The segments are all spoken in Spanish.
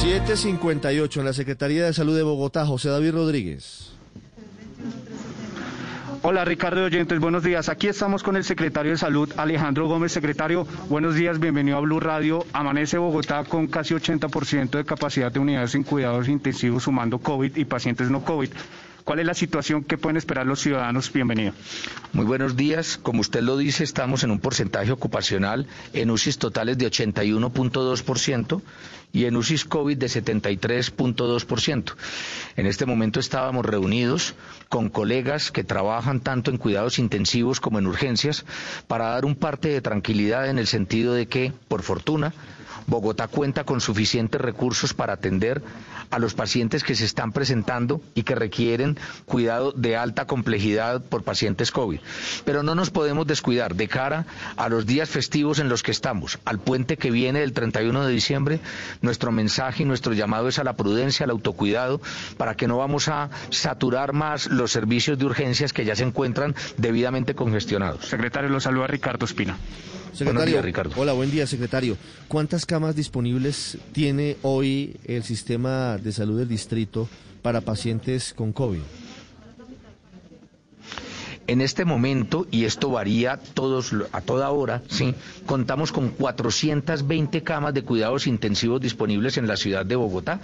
7:58 en la Secretaría de Salud de Bogotá, José David Rodríguez. Hola Ricardo, oyentes, buenos días. Aquí estamos con el secretario de Salud, Alejandro Gómez. Secretario, buenos días, bienvenido a Blue Radio. Amanece Bogotá con casi 80% de capacidad de unidades en cuidados intensivos, sumando COVID y pacientes no COVID. ¿Cuál es la situación que pueden esperar los ciudadanos? Bienvenido. Muy buenos días. Como usted lo dice, estamos en un porcentaje ocupacional en UCIs totales de 81.2% y en UCIs COVID de 73.2%. En este momento estábamos reunidos con colegas que trabajan tanto en cuidados intensivos como en urgencias para dar un parte de tranquilidad en el sentido de que, por fortuna, Bogotá cuenta con suficientes recursos para atender a los pacientes que se están presentando y que requieren cuidado de alta complejidad por pacientes COVID. Pero no nos podemos descuidar de cara a los días festivos en los que estamos, al puente que viene del 31 de diciembre, nuestro mensaje y nuestro llamado es a la prudencia, al autocuidado, para que no vamos a saturar más los servicios de urgencias que ya se encuentran debidamente congestionados. Secretario, lo saluda Ricardo Espina. Secretario, buenos días, Ricardo. Hola, buen día, secretario. ¿Cuántas camas disponibles tiene hoy el sistema de salud del distrito para pacientes con COVID? En este momento, y esto varía a toda hora, ¿sí? Contamos con 420 camas de cuidados intensivos disponibles en la ciudad de Bogotá,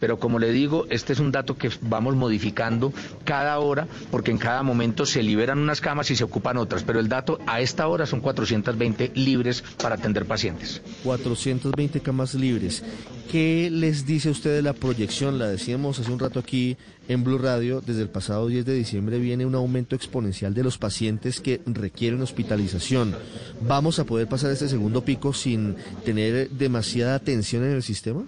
pero como le digo, este es un dato que vamos modificando cada hora, porque en cada momento se liberan unas camas y se ocupan otras, pero el dato a esta hora son 420 libres para atender pacientes. 420 camas libres. ¿Qué les dice usted de la proyección? La decíamos hace un rato aquí en Blue Radio, desde el pasado 10 de diciembre viene un aumento exponencial de los pacientes que requieren hospitalización. ¿Vamos a poder pasar este segundo pico sin tener demasiada tensión en el sistema?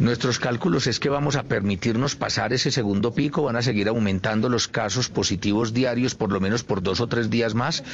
Nuestros cálculos es que vamos a permitirnos pasar ese segundo pico, van a seguir aumentando los casos positivos diarios por lo menos por 2 o 3 días más.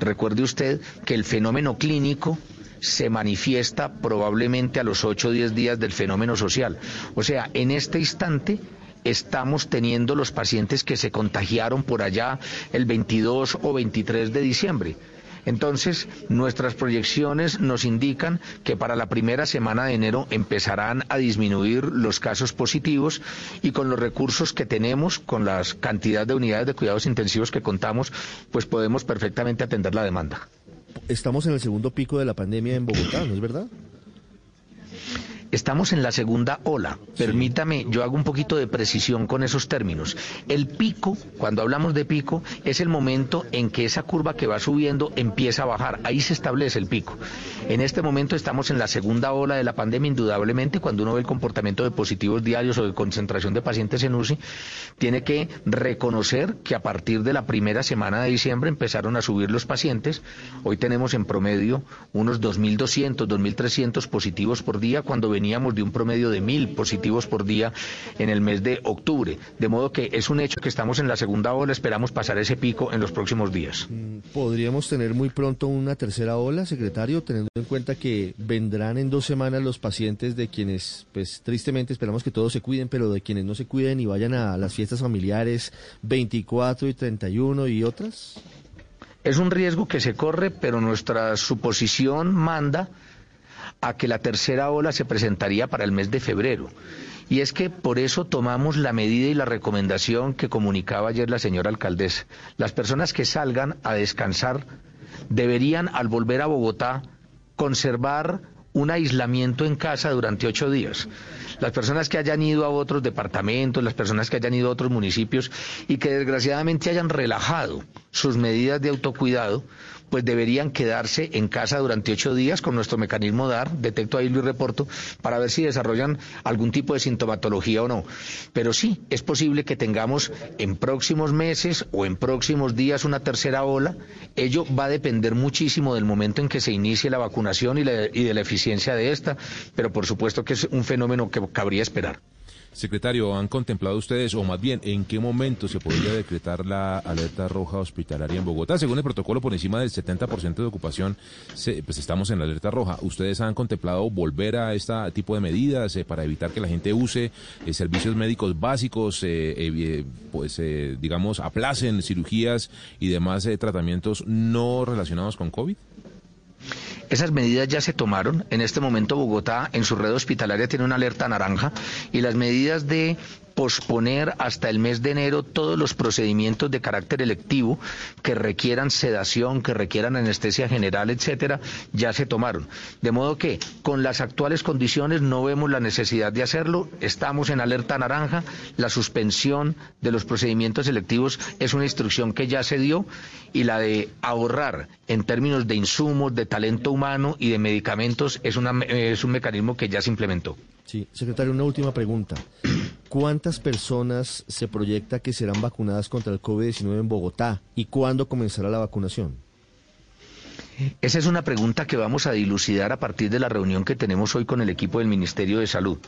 Recuerde usted que el fenómeno clínico se manifiesta probablemente a los 8 o 10 días del fenómeno social. O sea, en este instante estamos teniendo los pacientes que se contagiaron por allá el 22 o 23 de diciembre. Entonces, nuestras proyecciones nos indican que para la primera semana de enero empezarán a disminuir los casos positivos y con los recursos que tenemos, con la cantidad de unidades de cuidados intensivos que contamos, pues podemos perfectamente atender la demanda. Estamos en el segundo pico de la pandemia en Bogotá, ¿no es verdad? Estamos en la segunda ola. Permítame, yo hago un poquito de precisión con esos términos. El pico, cuando hablamos de pico, es el momento en que esa curva que va subiendo empieza a bajar. Ahí se establece el pico. En este momento estamos en la segunda ola de la pandemia, indudablemente, cuando uno ve el comportamiento de positivos diarios o de concentración de pacientes en UCI, tiene que reconocer que a partir de la primera semana de diciembre empezaron a subir los pacientes. Hoy tenemos en promedio unos 2.200, 2.300 positivos por día, cuando veníamos de un promedio de 1.000 positivos por día en el mes de octubre. De modo que es un hecho que estamos en la segunda ola, esperamos pasar ese pico en los próximos días. ¿Podríamos tener muy pronto una tercera ola, secretario, teniendo en cuenta que vendrán en 2 semanas los pacientes de quienes, pues tristemente esperamos que todos se cuiden, pero de quienes no se cuiden y vayan a las fiestas familiares 24 y 31 y otras? Es un riesgo que se corre, pero nuestra suposición manda a que la tercera ola se presentaría para el mes de febrero. Y es que por eso tomamos la medida y la recomendación que comunicaba ayer la señora alcaldesa. Las personas que salgan a descansar deberían, al volver a Bogotá, conservar un aislamiento en casa durante 8 días. Las personas que hayan ido a otros departamentos, las personas que hayan ido a otros municipios y que desgraciadamente hayan relajado sus medidas de autocuidado, pues deberían quedarse en casa durante 8 días con nuestro mecanismo DAR, detecto, ahí lo reporto, para ver si desarrollan algún tipo de sintomatología o no. Pero sí, es posible que tengamos en próximos meses o en próximos días una tercera ola. Ello va a depender muchísimo del momento en que se inicie la vacunación y de la eficiencia de esta, pero por supuesto que es un fenómeno que cabría esperar. Secretario, ¿han contemplado ustedes, o más bien, en qué momento se podría decretar la alerta roja hospitalaria en Bogotá? Según el protocolo, por encima del 70% de ocupación, pues estamos en la alerta roja. ¿Ustedes han contemplado volver a este tipo de medidas para evitar que la gente use servicios médicos básicos, digamos, aplacen cirugías y demás tratamientos no relacionados con COVID? Esas medidas ya se tomaron. En este momento Bogotá en su red hospitalaria tiene una alerta naranja y las medidas de posponer hasta el mes de enero todos los procedimientos de carácter electivo que requieran sedación, que requieran anestesia general, etcétera, ya se tomaron. De modo que con las actuales condiciones no vemos la necesidad de hacerlo, estamos en alerta naranja, la suspensión de los procedimientos electivos es una instrucción que ya se dio, y la de ahorrar en términos de insumos, de talento humano y de medicamentos es un mecanismo que ya se implementó. Sí, secretario, una última pregunta. ¿Cuántas personas se proyecta que serán vacunadas contra el COVID-19 en Bogotá y cuándo comenzará la vacunación? Esa es una pregunta que vamos a dilucidar a partir de la reunión que tenemos hoy con el equipo del Ministerio de Salud.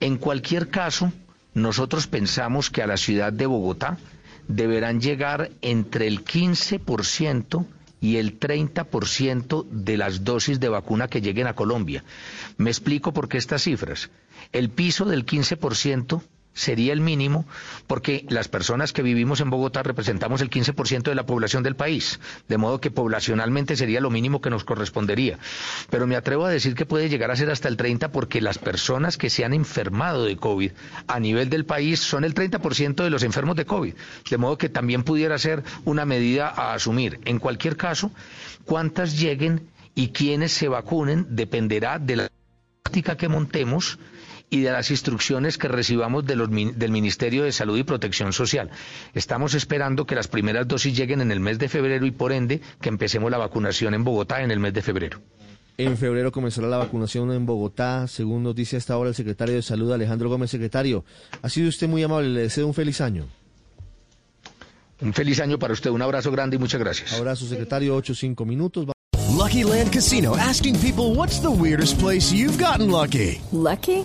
En cualquier caso, nosotros pensamos que a la ciudad de Bogotá deberán llegar entre el 15% y el 30% de las dosis de vacuna que lleguen a Colombia. Me explico por qué estas cifras. El piso del 15% sería el mínimo, porque las personas que vivimos en Bogotá representamos el 15% de la población del país, de modo que poblacionalmente sería lo mínimo que nos correspondería. Pero me atrevo a decir que puede llegar a ser hasta el 30%, porque las personas que se han enfermado de COVID a nivel del país son el 30% de los enfermos de COVID, de modo que también pudiera ser una medida a asumir. En cualquier caso, cuántas lleguen y quiénes se vacunen dependerá de la práctica que montemos y de las instrucciones que recibamos del Ministerio de Salud y Protección Social. Estamos esperando que las primeras dosis lleguen en el mes de febrero y por ende que empecemos la vacunación en Bogotá en el mes de febrero. En febrero comenzará la vacunación en Bogotá, según nos dice hasta ahora el secretario de Salud, Alejandro Gómez. Secretario, ha sido usted muy amable, le deseo un feliz año. Un feliz año para usted, un abrazo grande y muchas gracias. Abrazo, secretario, 8:05. Lucky Land Casino, asking people, what's the weirdest place you've gotten lucky? Lucky?